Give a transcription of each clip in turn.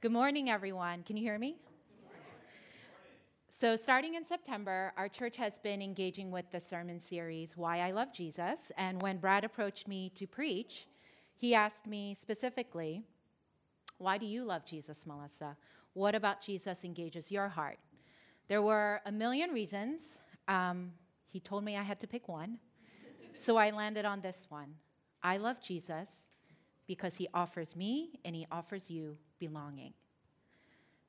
Good morning, everyone. Can you hear me? Good morning. So starting in September, our church has been engaging with the sermon series, Why I Love Jesus. And when Brad approached me to preach, he asked me specifically, why do you love Jesus, Melissa? What about Jesus engages your heart? There were a million reasons. He told me I had to pick one. So I landed on this one. I love Jesus because he offers me and he offers you belonging.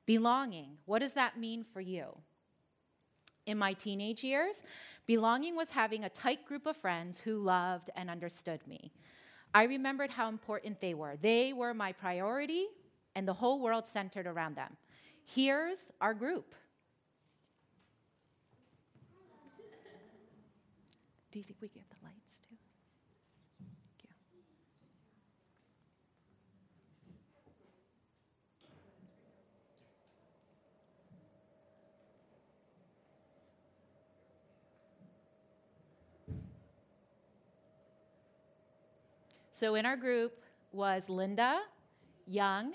Belonging, what does that mean for you? In my teenage years, belonging was having a tight group of friends who loved and understood me. I remembered how important they were. They were my priority, and the whole world centered around them. Here's our group. Do you think we get the lights too? So in our group was Linda, Young,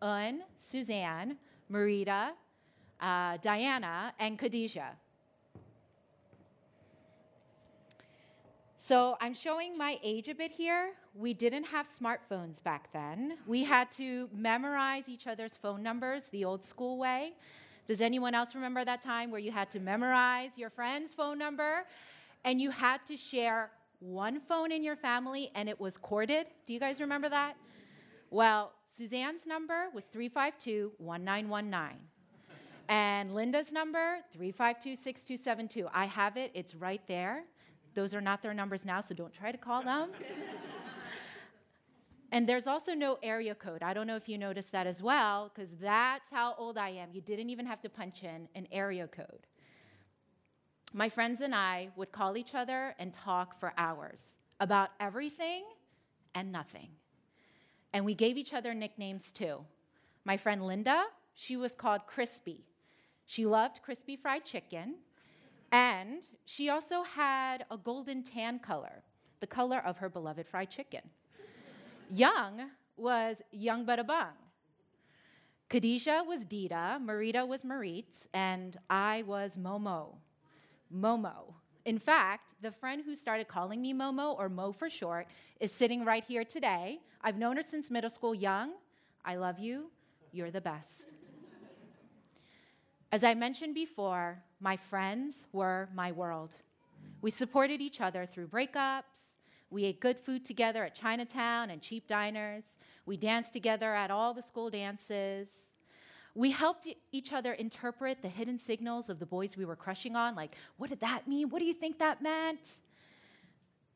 Un, Suzanne, Marita, Diana, and Khadijah. So I'm showing my age a bit here. We didn't have smartphones back then. We had to memorize each other's phone numbers the old school way. Does anyone else remember that time where you had to memorize your friend's phone number and you had to share one phone in your family, and it was corded? Do you guys remember that? Well, Suzanne's number was 352-1919. And Linda's number, 352-6272. I have it. It's right there. Those are not their numbers now, so don't try to call them. And there's also no area code. I don't know if you noticed that as well, because that's how old I am. You didn't even have to punch in an area code. My friends and I would call each other and talk for hours about everything and nothing. And we gave each other nicknames too. My friend Linda, she was called Crispy. She loved crispy fried chicken. And she also had a golden tan color, the color of her beloved fried chicken. Young was Young Bada Bung. Khadijah was Dita, Marita was Maritz, and I was Momo. Momo. In fact, the friend who started calling me Momo, or Mo for short, is sitting right here today. I've known her since middle school. Young, I love you. You're the best. As I mentioned before, my friends were my world. We supported each other through breakups. We ate good food together at Chinatown and cheap diners. We danced together at all the school dances. We helped each other interpret the hidden signals of the boys we were crushing on, like, what did that mean? What do you think that meant?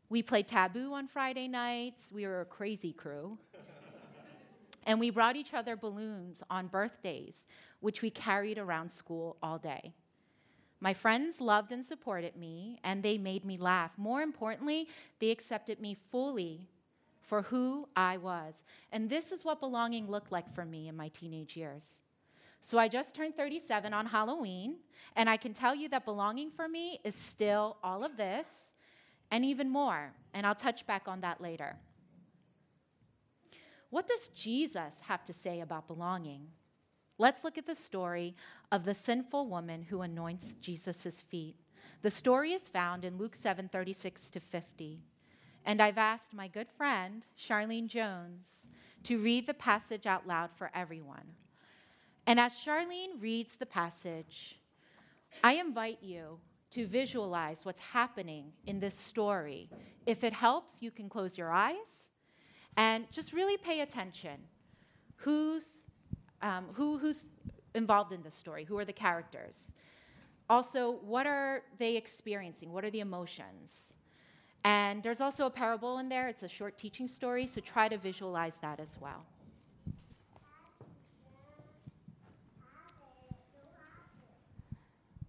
We played Taboo on Friday nights. We were a crazy crew. And we brought each other balloons on birthdays, which we carried around school all day. My friends loved and supported me, and they made me laugh. More importantly, they accepted me fully for who I was. And this is what belonging looked like for me in my teenage years. So I just turned 37 on Halloween, and I can tell you that belonging for me is still all of this and even more, and I'll touch back on that later. What does Jesus have to say about belonging? Let's look at the story of the sinful woman who anoints Jesus' feet. The story is found in Luke 7:36-50. And I've asked my good friend, Charlene Jones, to read the passage out loud for everyone. And as Charlene reads the passage, I invite you to visualize what's happening in this story. If it helps, you can close your eyes and just really pay attention. Who's involved in this story? Who are the characters? Also, what are they experiencing? What are the emotions? And there's also a parable in there. It's a short teaching story, so try to visualize that as well.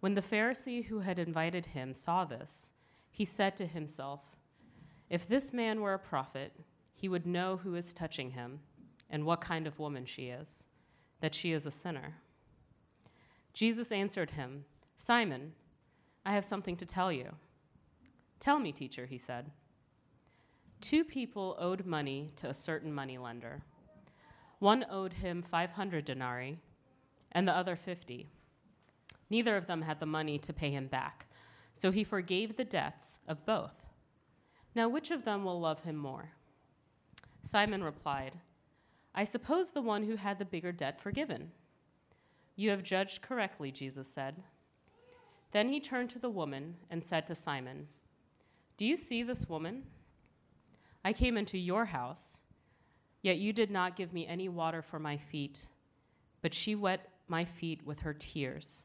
When the Pharisee who had invited him saw this, he said to himself, "If this man were a prophet, he would know who is touching him and what kind of woman she is, that she is a sinner." Jesus answered him, "Simon, I have something to tell you." "Tell me, teacher," he said. "Two people owed money to a certain moneylender. One owed him 500 denarii and the other 50. Neither of them had the money to pay him back, so he forgave the debts of both. Now which of them will love him more?" Simon replied, "I suppose the one who had the bigger debt forgiven." "You have judged correctly," Jesus said. Then he turned to the woman and said to Simon, "Do you see this woman? I came into your house, yet you did not give me any water for my feet, but she wet my feet with her tears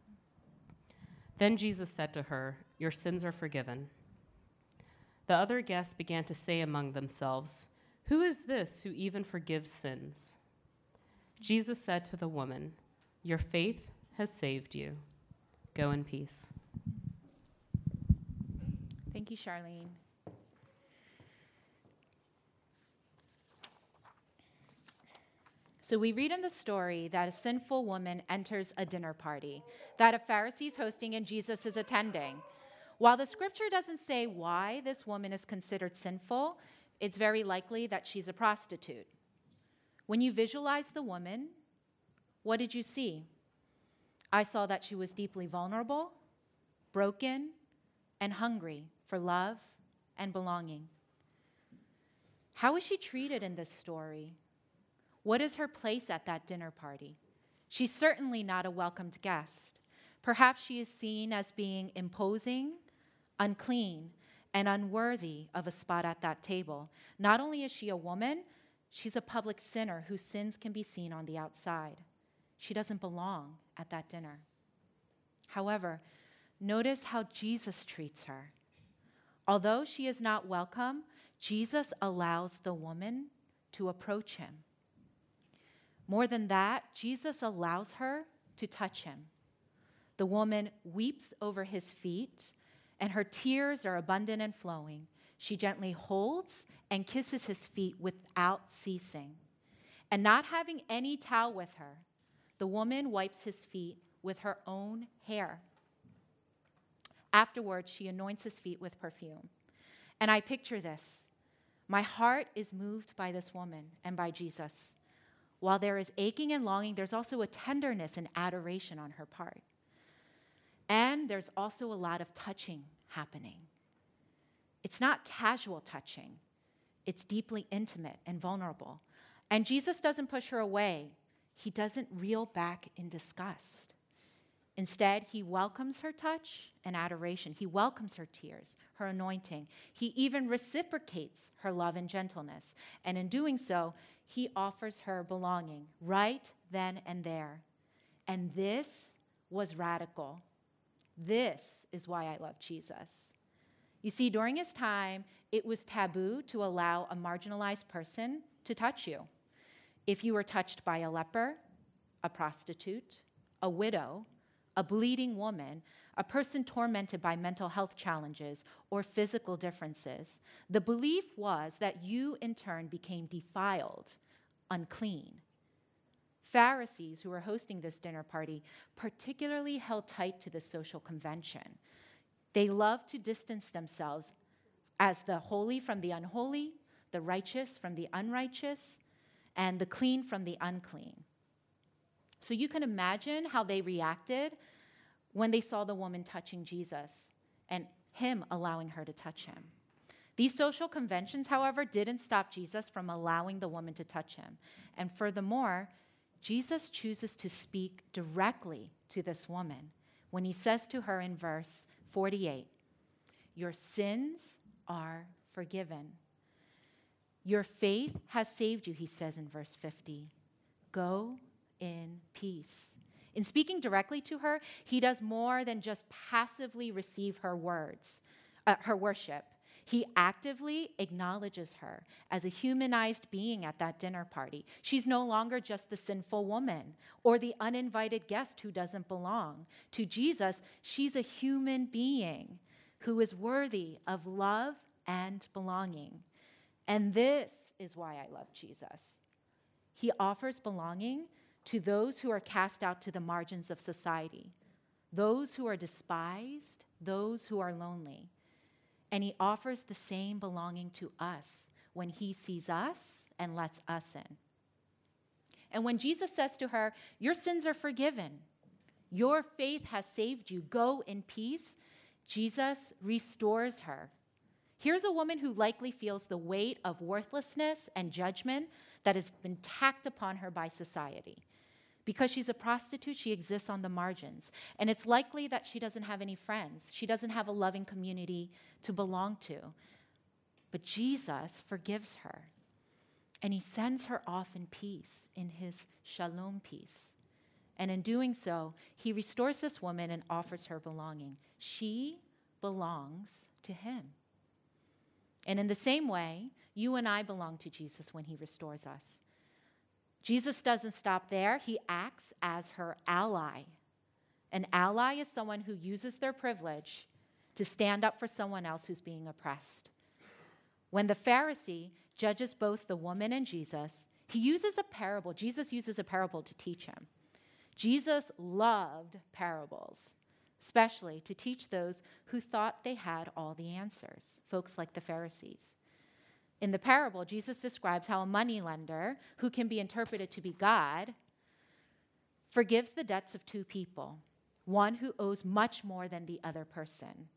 Then Jesus said to her, "Your sins are forgiven." The other guests began to say among themselves, "Who is this who even forgives sins?" Jesus said to the woman, "Your faith has saved you. Go in peace." Thank you, Charlene. So we read in the story that a sinful woman enters a dinner party that a Pharisee is hosting and Jesus is attending. While the scripture doesn't say why this woman is considered sinful, it's very likely that she's a prostitute. When you visualize the woman, what did you see? I saw that she was deeply vulnerable, broken, and hungry for love and belonging. How is she treated in this story? What is her place at that dinner party? She's certainly not a welcomed guest. Perhaps she is seen as being imposing, unclean, and unworthy of a spot at that table. Not only is she a woman, she's a public sinner whose sins can be seen on the outside. She doesn't belong at that dinner. However, notice how Jesus treats her. Although she is not welcome, Jesus allows the woman to approach him. More than that, Jesus allows her to touch him. The woman weeps over his feet, and her tears are abundant and flowing. She gently holds and kisses his feet without ceasing. And not having any towel with her, the woman wipes his feet with her own hair. Afterwards, she anoints his feet with perfume. And I picture this. My heart is moved by this woman and by Jesus. While there is aching and longing, there's also a tenderness and adoration on her part. And there's also a lot of touching happening. It's not casual touching. It's deeply intimate and vulnerable. And Jesus doesn't push her away. He doesn't reel back in disgust. Instead, he welcomes her touch and adoration. He welcomes her tears, her anointing. He even reciprocates her love and gentleness. And in doing so, he offers her belonging right then and there. And this was radical. This is why I love Jesus. You see, during his time, it was taboo to allow a marginalized person to touch you. If you were touched by a leper, a prostitute, a widow, a bleeding woman, a person tormented by mental health challenges or physical differences, the belief was that you, in turn, became defiled, unclean. Pharisees who were hosting this dinner party particularly held tight to this social convention. They loved to distance themselves as the holy from the unholy, the righteous from the unrighteous, and the clean from the unclean. So you can imagine how they reacted when they saw the woman touching Jesus and him allowing her to touch him. These social conventions, however, didn't stop Jesus from allowing the woman to touch him. And furthermore, Jesus chooses to speak directly to this woman when he says to her in verse 48, "Your sins are forgiven. Your faith has saved you," he says in verse 50. "Go in peace." In speaking directly to her, he does more than just passively receive her words, her worship. He actively acknowledges her as a humanized being at that dinner party. She's no longer just the sinful woman or the uninvited guest who doesn't belong. To Jesus, she's a human being who is worthy of love and belonging. And this is why I love Jesus. He offers belonging to those who are cast out to the margins of society, those who are despised, those who are lonely. And he offers the same belonging to us when he sees us and lets us in. And when Jesus says to her, "Your sins are forgiven. Your faith has saved you. Go in peace," Jesus restores her. Here's a woman who likely feels the weight of worthlessness and judgment that has been tacked upon her by society. Because she's a prostitute, she exists on the margins. And it's likely that she doesn't have any friends. She doesn't have a loving community to belong to. But Jesus forgives her. And he sends her off in peace, in his shalom peace. And in doing so, he restores this woman and offers her belonging. She belongs to him. And in the same way, you and I belong to Jesus when he restores us. Jesus doesn't stop there. He acts as her ally. An ally is someone who uses their privilege to stand up for someone else who's being oppressed. When the Pharisee judges both the woman and Jesus, he uses a parable. Jesus uses a parable to teach him. Jesus loved parables, especially to teach those who thought they had all the answers, folks like the Pharisees. In the parable, Jesus describes how a moneylender, who can be interpreted to be God, forgives the debts of two people, one who owes much more than the other person.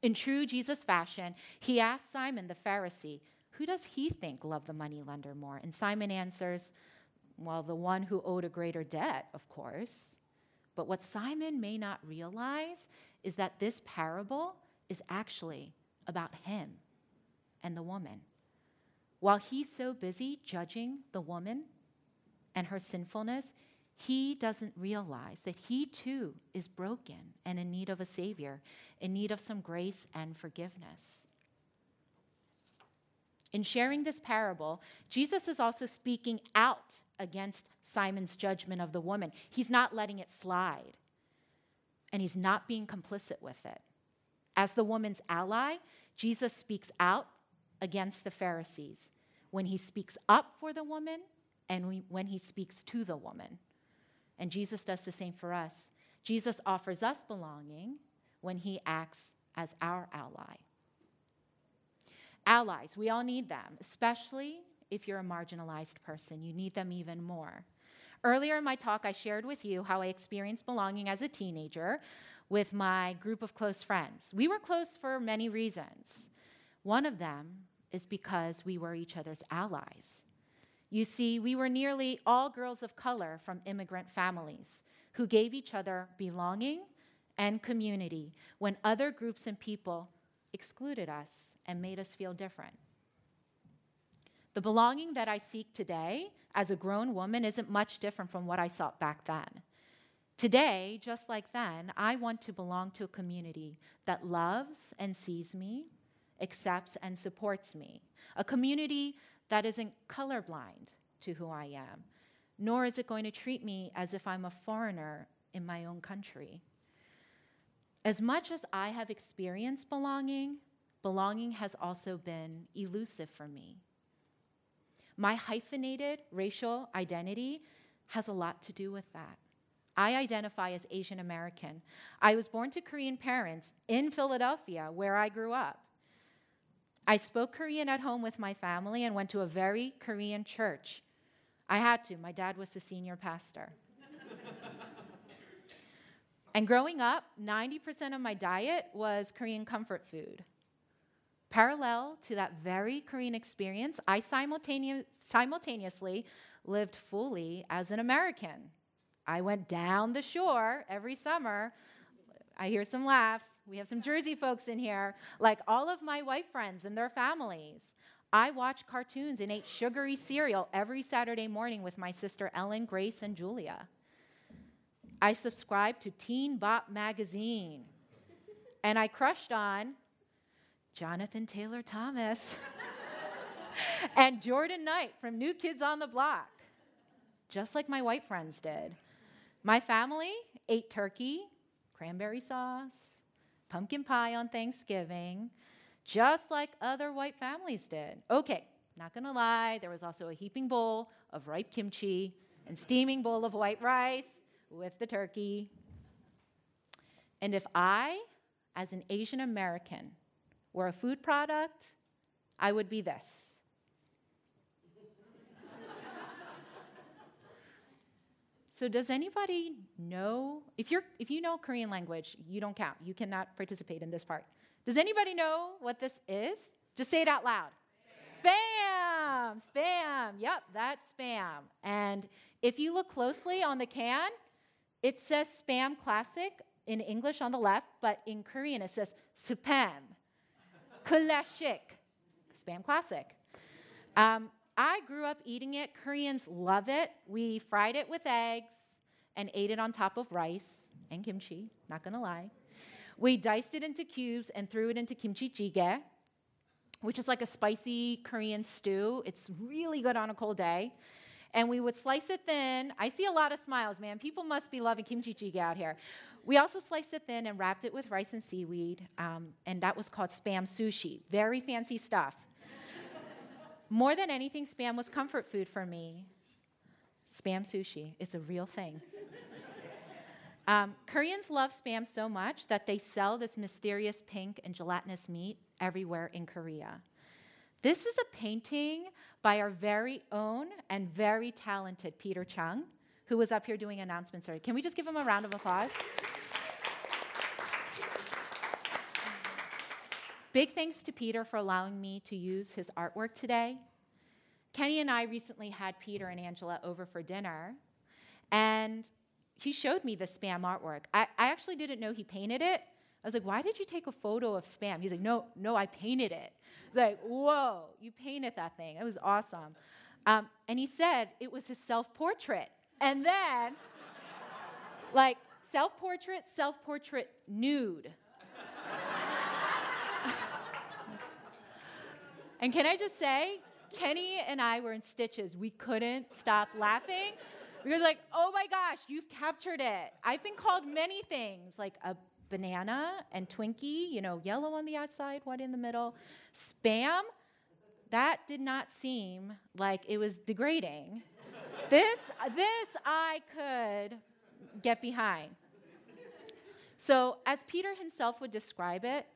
In true Jesus fashion, he asks Simon the Pharisee, who does he think loved the moneylender more? And Simon answers, well, the one who owed a greater debt, of course. But what Simon may not realize is that this parable is actually about him and the woman. While he's so busy judging the woman and her sinfulness, he doesn't realize that he too is broken and in need of a savior, in need of some grace and forgiveness. In sharing this parable, Jesus is also speaking out against Simon's judgment of the woman. He's not letting it slide, and he's not being complicit with it. As the woman's ally, Jesus speaks out against the Pharisees when he speaks up for the woman and when he speaks to the woman. And Jesus does the same for us. Jesus offers us belonging when he acts as our ally. Allies, we all need them, especially if you're a marginalized person. You need them even more. Earlier in my talk, I shared with you how I experienced belonging as a teenager with my group of close friends. We were close for many reasons. One of them is because we were each other's allies. You see, we were nearly all girls of color from immigrant families who gave each other belonging and community when other groups and people excluded us and made us feel different. The belonging that I seek today as a grown woman isn't much different from what I sought back then. Today, just like then, I want to belong to a community that loves and sees me, accepts and supports me, a community that isn't colorblind to who I am, nor is it going to treat me as if I'm a foreigner in my own country. As much as I have experienced belonging, belonging has also been elusive for me. My hyphenated racial identity has a lot to do with that. I identify as Asian American. I was born to Korean parents in Philadelphia, where I grew up. I spoke Korean at home with my family and went to a very Korean church. I had to. My dad was the senior pastor. And growing up, 90% of my diet was Korean comfort food. Parallel to that very Korean experience, I simultaneously lived fully as an American. I went down the shore every summer. I hear some laughs. We have some Jersey folks in here. Like all of my white friends and their families, I watched cartoons and ate sugary cereal every Saturday morning with my sister Ellen, Grace, and Julia. I subscribed to Teen Bop magazine, and I crushed on Jonathan Taylor Thomas and Jordan Knight from New Kids on the Block, just like my white friends did. My family ate turkey, cranberry sauce, pumpkin pie on Thanksgiving, just like other white families did. Okay, not gonna lie, there was also a heaping bowl of ripe kimchi and steaming bowl of white rice with the turkey. And if I, as an Asian American, were a food product, I would be this. So does anybody know, if you know Korean language, you don't count. You cannot participate in this part. Does anybody know what this is? Just say it out loud. Spam. Spam. Yep, that's spam. And if you look closely on the can, it says Spam Classic in English on the left, but in Korean it says Spam Classic. Spam Classic. I grew up eating it. Koreans love it. We fried it with eggs and ate it on top of rice and kimchi, not gonna lie. We diced it into cubes and threw it into kimchi jjigae, which is like a spicy Korean stew. It's really good on a cold day. And we would slice it thin. I see a lot of smiles, man. People must be loving kimchi jjigae out here. We also sliced it thin and wrapped it with rice and seaweed, and that was called Spam Sushi. Very fancy stuff. More than anything, Spam was comfort food for me. Spam Sushi, it's a real thing. Koreans love Spam so much that they sell this mysterious pink and gelatinous meat everywhere in Korea. This is a painting by our very own and very talented Peter Chung, who was up here doing announcements earlier. Can we just give him a round of applause? Big thanks to Peter for allowing me to use his artwork today. Kenny and I recently had Peter and Angela over for dinner, and he showed me the Spam artwork. I actually didn't know he painted it. I was like, why did you take a photo of Spam? He's like, no, I painted it. I was like, whoa, you painted that thing. It was awesome. And he said it was his self-portrait. And then, like, self-portrait, nude. And can I just say, Kenny and I were in stitches. We couldn't stop laughing. We were like, oh my gosh, you've captured it. I've been called many things, like a banana and Twinkie, you know, yellow on the outside, white in the middle. Spam, that did not seem like it was degrading. This I could get behind. So as Peter himself would describe it,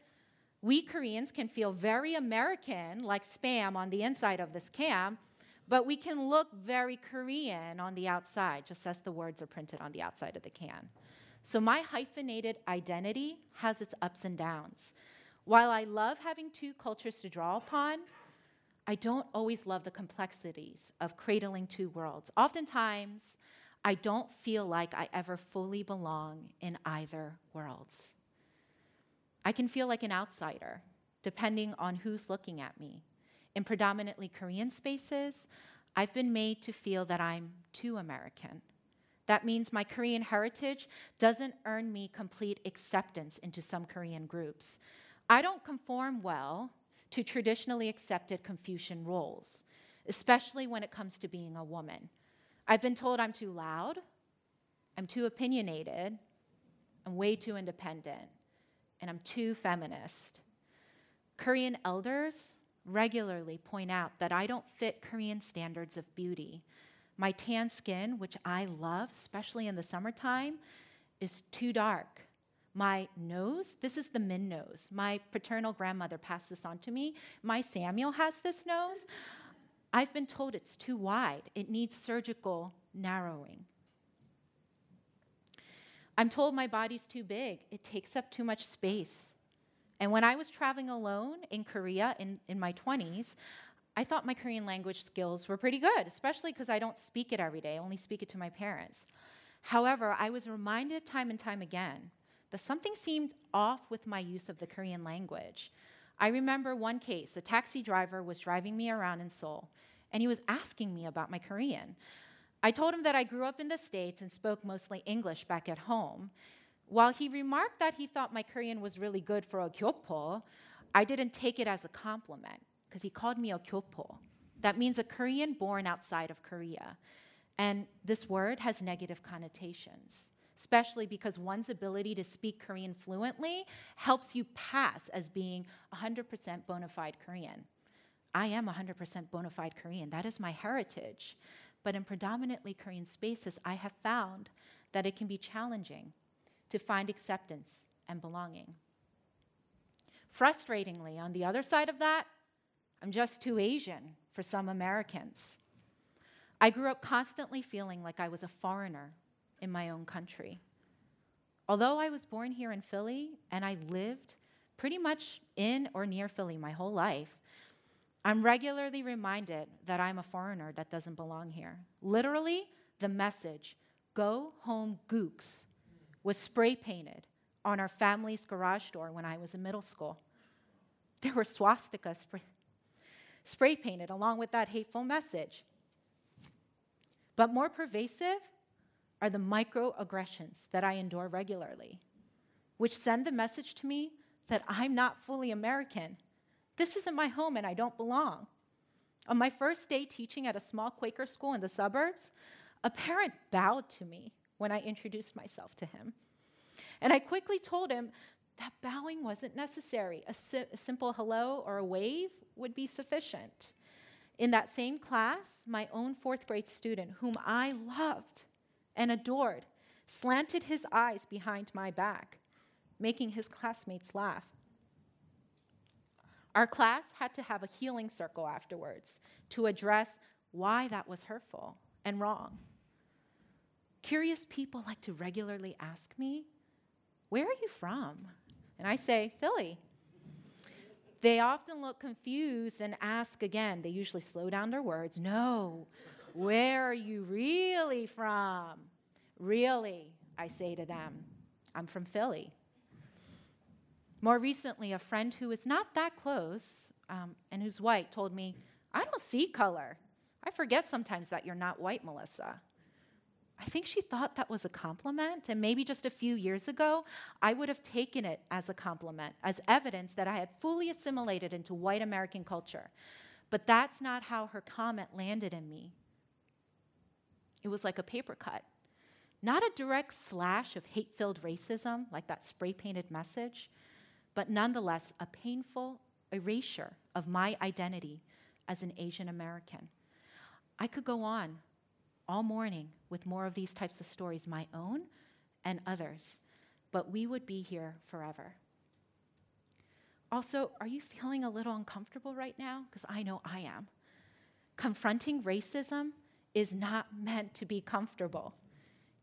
we Koreans can feel very American, like Spam on the inside of this can, but we can look very Korean on the outside, just as the words are printed on the outside of the can. So my hyphenated identity has its ups and downs. While I love having two cultures to draw upon, I don't always love the complexities of cradling two worlds. Oftentimes, I don't feel like I ever fully belong in either worlds. I can feel like an outsider, depending on who's looking at me. In predominantly Korean spaces, I've been made to feel that I'm too American. That means my Korean heritage doesn't earn me complete acceptance into some Korean groups. I don't conform well to traditionally accepted Confucian roles, especially when it comes to being a woman. I've been told I'm too loud, I'm too opinionated, I'm way too independent, and I'm too feminist. Korean elders regularly point out that I don't fit Korean standards of beauty. My tan skin, which I love, especially in the summertime, is too dark. My nose, this is the Min nose. My paternal grandmother passed this on to me. My Samuel has this nose. I've been told it's too wide. It needs surgical narrowing. I'm told my body's too big. It takes up too much space. And when I was traveling alone in Korea in my 20s, I thought my Korean language skills were pretty good, especially because I don't speak it every day. I only speak it to my parents. However, I was reminded time and time again that something seemed off with my use of the Korean language. I remember one case. A taxi driver was driving me around in Seoul, and he was asking me about my Korean. I told him that I grew up in the States and spoke mostly English back at home. While he remarked that he thought my Korean was really good for a gyopo, I didn't take it as a compliment, because he called me a gyopo. That means a Korean born outside of Korea. And this word has negative connotations, especially because one's ability to speak Korean fluently helps you pass as being 100% bona fide Korean. I am 100% bona fide Korean. That is my heritage. But in predominantly Korean spaces, I have found that it can be challenging to find acceptance and belonging. Frustratingly, on the other side of that, I'm just too Asian for some Americans. I grew up constantly feeling like I was a foreigner in my own country. Although I was born here in Philly, and I lived pretty much in or near Philly my whole life, I'm regularly reminded that I'm a foreigner that doesn't belong here. Literally, the message, "Go home, gooks," was spray painted on our family's garage door when I was in middle school. There were swastikas spray painted along with that hateful message. But more pervasive are the microaggressions that I endure regularly, which send the message to me that I'm not fully American. This isn't my home and I don't belong. On my first day teaching at a small Quaker school in the suburbs, a parent bowed to me when I introduced myself to him. And I quickly told him that bowing wasn't necessary. A simple hello or a wave would be sufficient. In that same class, my own fourth grade student, whom I loved and adored, slanted his eyes behind my back, making his classmates laugh. Our class had to have a healing circle afterwards to address why that was hurtful and wrong. Curious people like to regularly ask me, "Where are you from?" And I say, "Philly." They often look confused and ask again. They usually slow down their words. "No, where are you really from?" "Really," I say to them, "I'm from Philly." More recently, a friend who is not that close and who's white told me, "I don't see color. I forget sometimes that you're not white, Melissa." I think she thought that was a compliment, and maybe just a few years ago, I would have taken it as a compliment, as evidence that I had fully assimilated into white American culture. But that's not how her comment landed in me. It was like a paper cut, not a direct slash of hate-filled racism, like that spray-painted message, but nonetheless a painful erasure of my identity as an Asian American. I could go on all morning with more of these types of stories, my own and others, but we would be here forever. Also, are you feeling a little uncomfortable right now? Because I know I am. Confronting racism is not meant to be comfortable.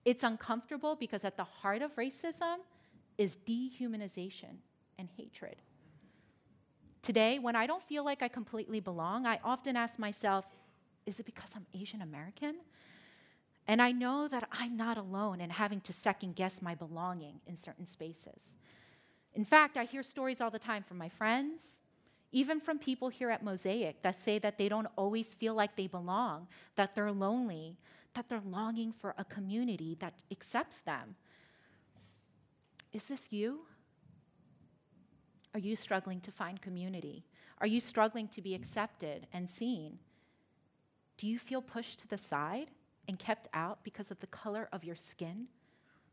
It's uncomfortable because at the heart of racism is dehumanization and hatred. Today, when I don't feel like I completely belong, I often ask myself, is it because I'm Asian American? And I know that I'm not alone in having to second guess my belonging in certain spaces. In fact, I hear stories all the time from my friends, even from people here at Mosaic, that say that they don't always feel like they belong, that they're lonely, that they're longing for a community that accepts them. Is this you? Are you struggling to find community? Are you struggling to be accepted and seen? Do you feel pushed to the side and kept out because of the color of your skin,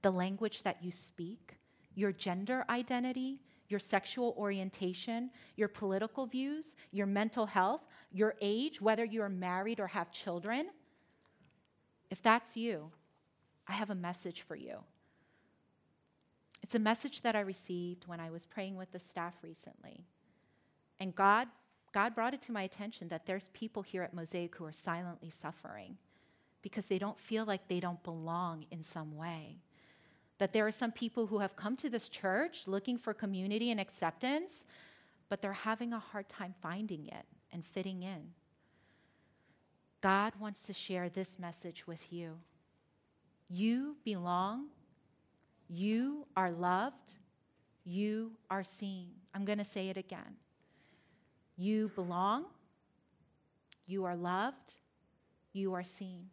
the language that you speak, your gender identity, your sexual orientation, your political views, your mental health, your age, whether you are married or have children? If that's you, I have a message for you. It's a message that I received when I was praying with the staff recently. And God brought it to my attention that there's people here at Mosaic who are silently suffering because they don't feel like they don't belong in some way. that there are some people who have come to this church looking for community and acceptance, but they're having a hard time finding it and fitting in. God wants to share this message with you. You belong. You are loved. You are seen. I'm going to say it again. You belong. You are loved. You are seen.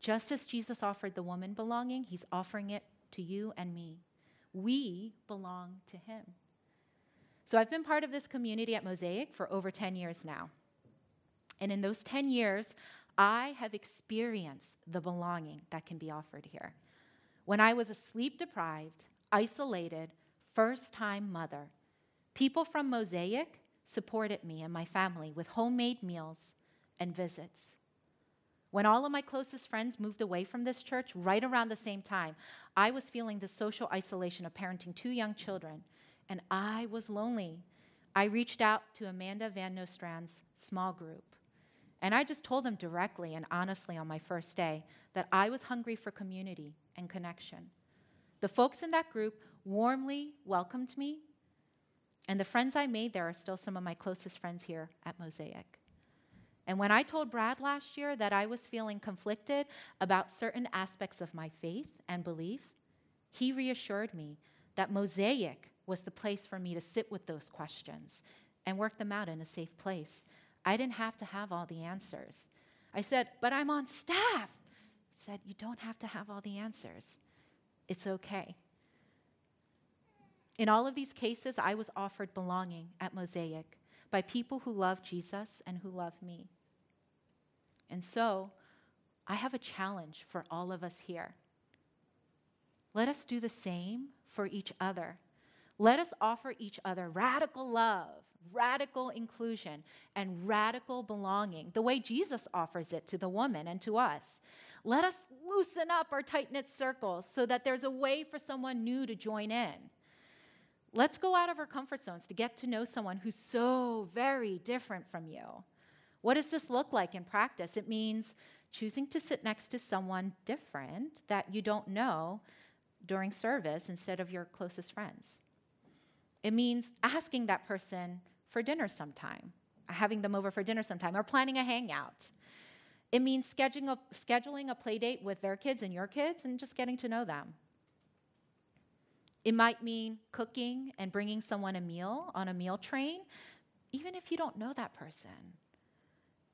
Just as Jesus offered the woman belonging, he's offering it to you and me. We belong to him. So I've been part of this community at Mosaic for over 10 years now. And in those 10 years, I have experienced the belonging that can be offered here. When I was a sleep-deprived, isolated, first-time mother, people from Mosaic supported me and my family with homemade meals and visits. When all of my closest friends moved away from this church right around the same time, I was feeling the social isolation of parenting two young children, and I was lonely. I reached out to Amanda Van Nostrand's small group, and I just told them directly and honestly on my first day that I was hungry for community and connection. The folks in that group warmly welcomed me, and the friends I made there are still some of my closest friends here at Mosaic. And when I told Brad last year that I was feeling conflicted about certain aspects of my faith and belief, he reassured me that Mosaic was the place for me to sit with those questions and work them out in a safe place. I didn't have to have all the answers. I said, but I'm on staff. He said, you don't have to have all the answers. It's okay. In all of these cases, I was offered belonging at Mosaic by people who love Jesus and who love me. And so, I have a challenge for all of us here. Let us do the same for each other. Let us offer each other radical love, radical inclusion, and radical belonging, the way Jesus offers it to the woman and to us. Let us loosen up our tight-knit circles so that there's a way for someone new to join in. Let's go out of our comfort zones to get to know someone who's so very different from you. What does this look like in practice? It means choosing to sit next to someone different that you don't know during service instead of your closest friends. It means asking that person for dinner sometime, having them over for dinner sometime, or planning a hangout. It means scheduling a play date with their kids and your kids and just getting to know them. It might mean cooking and bringing someone a meal on a meal train, even if you don't know that person.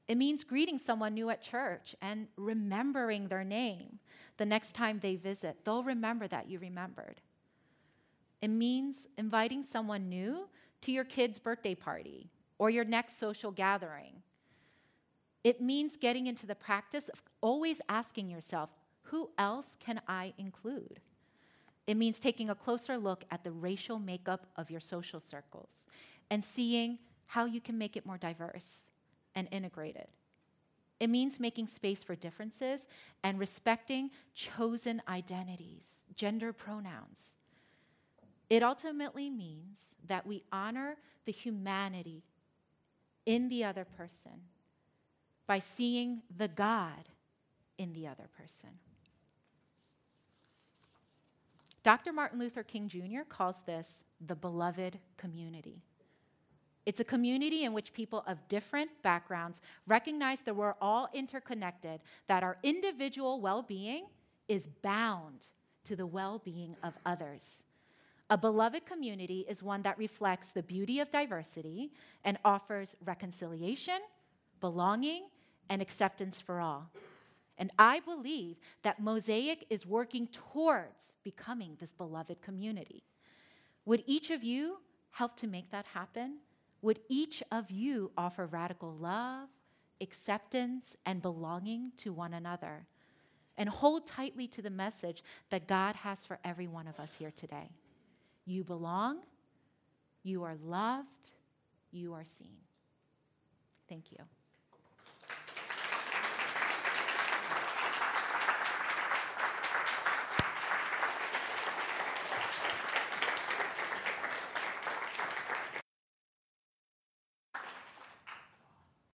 It means greeting someone new at church and remembering their name. The next time they visit, they'll remember that you remembered. It means inviting someone new to your kid's birthday party or your next social gathering. It means getting into the practice of always asking yourself, who else can I include? It means taking a closer look at the racial makeup of your social circles and seeing how you can make it more diverse and integrated. It means making space for differences and respecting chosen identities, gender pronouns. It ultimately means that we honor the humanity in the other person by seeing the God in the other person. Dr. Martin Luther King Jr. calls this the beloved community. It's a community in which people of different backgrounds recognize that we're all interconnected, that our individual well-being is bound to the well-being of others. A beloved community is one that reflects the beauty of diversity and offers reconciliation, belonging, and acceptance for all. And I believe that Mosaic is working towards becoming this beloved community. Would each of you help to make that happen? Would each of you offer radical love, acceptance, and belonging to one another? And hold tightly to the message that God has for every one of us here today. You belong, you are loved, you are seen. Thank you.